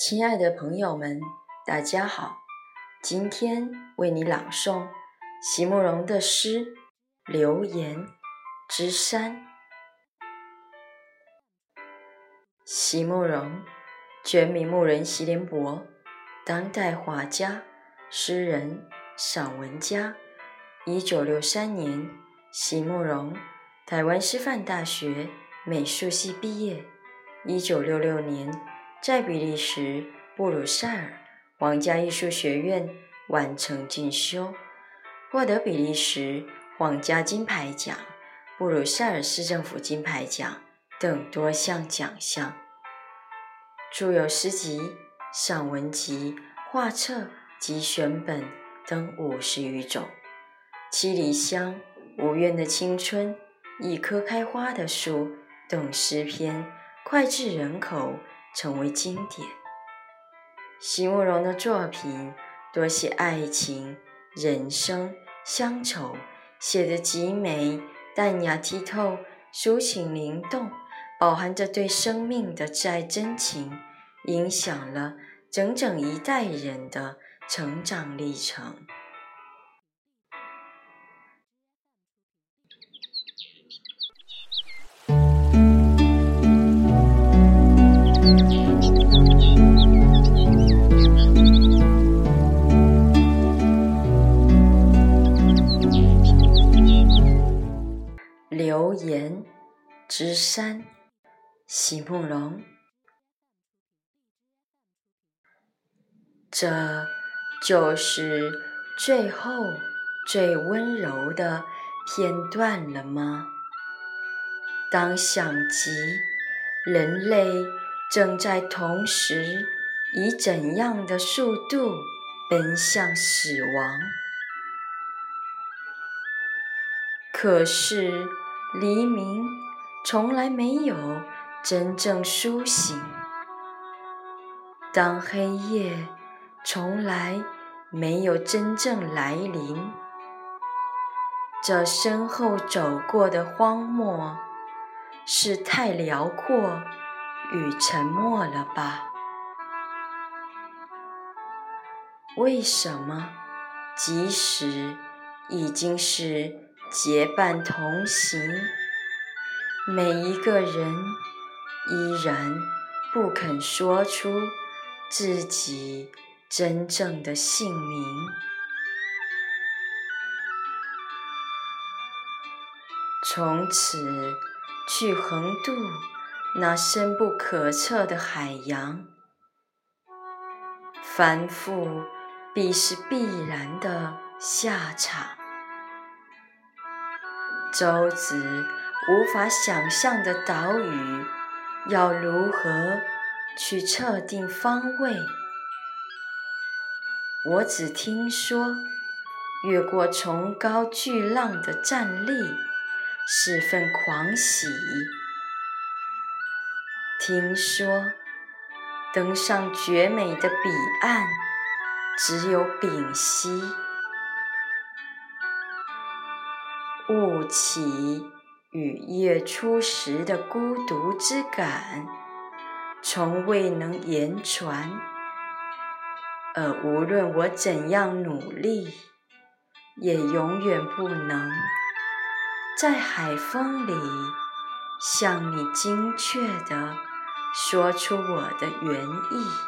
亲爱的朋友们，大家好，今天为你朗诵席慕容的诗《流言之山》。席慕容，全名慕容席联博，当代画家、诗人、散文家。1963年，席慕容台湾师范大学美术系毕业。1966年在比利时布鲁塞尔皇家艺术学院完成进修，获得比利时皇家金牌奖、布鲁塞尔市政府金牌奖等多项奖项，著有诗集、散文集、画册及选本等50余种。七里香、无怨的青春、一棵开花的树等诗篇脍炙人口，成为经典。席慕容的作品多写爱情、人生、乡愁，写得极美，淡雅剔透，抒情灵动，饱含着对生命的挚爱真情，影响了整整一代人的成长历程。流言之山，席慕容。这就是最后最温柔的片段了吗？当想及人类正在同时以怎样的速度奔向死亡，可是黎明从来没有真正苏醒，当黑夜从来没有真正来临，这身后走过的荒漠是太辽阔与沉默了吧？为什么即使已经是结伴同行，每一个人依然不肯说出自己真正的姓名？从此去横渡那深不可测的海洋，凡夫必是必然的下场。舟子无法想象的岛屿，要如何去测定方位？我只听说，越过崇高巨浪的站立，是份狂喜。听说，登上绝美的彼岸，只有屏息。雾起与夜出时的孤独之感，从未能言传。而无论我怎样努力，也永远不能在海风里向你精确地说出我的原意。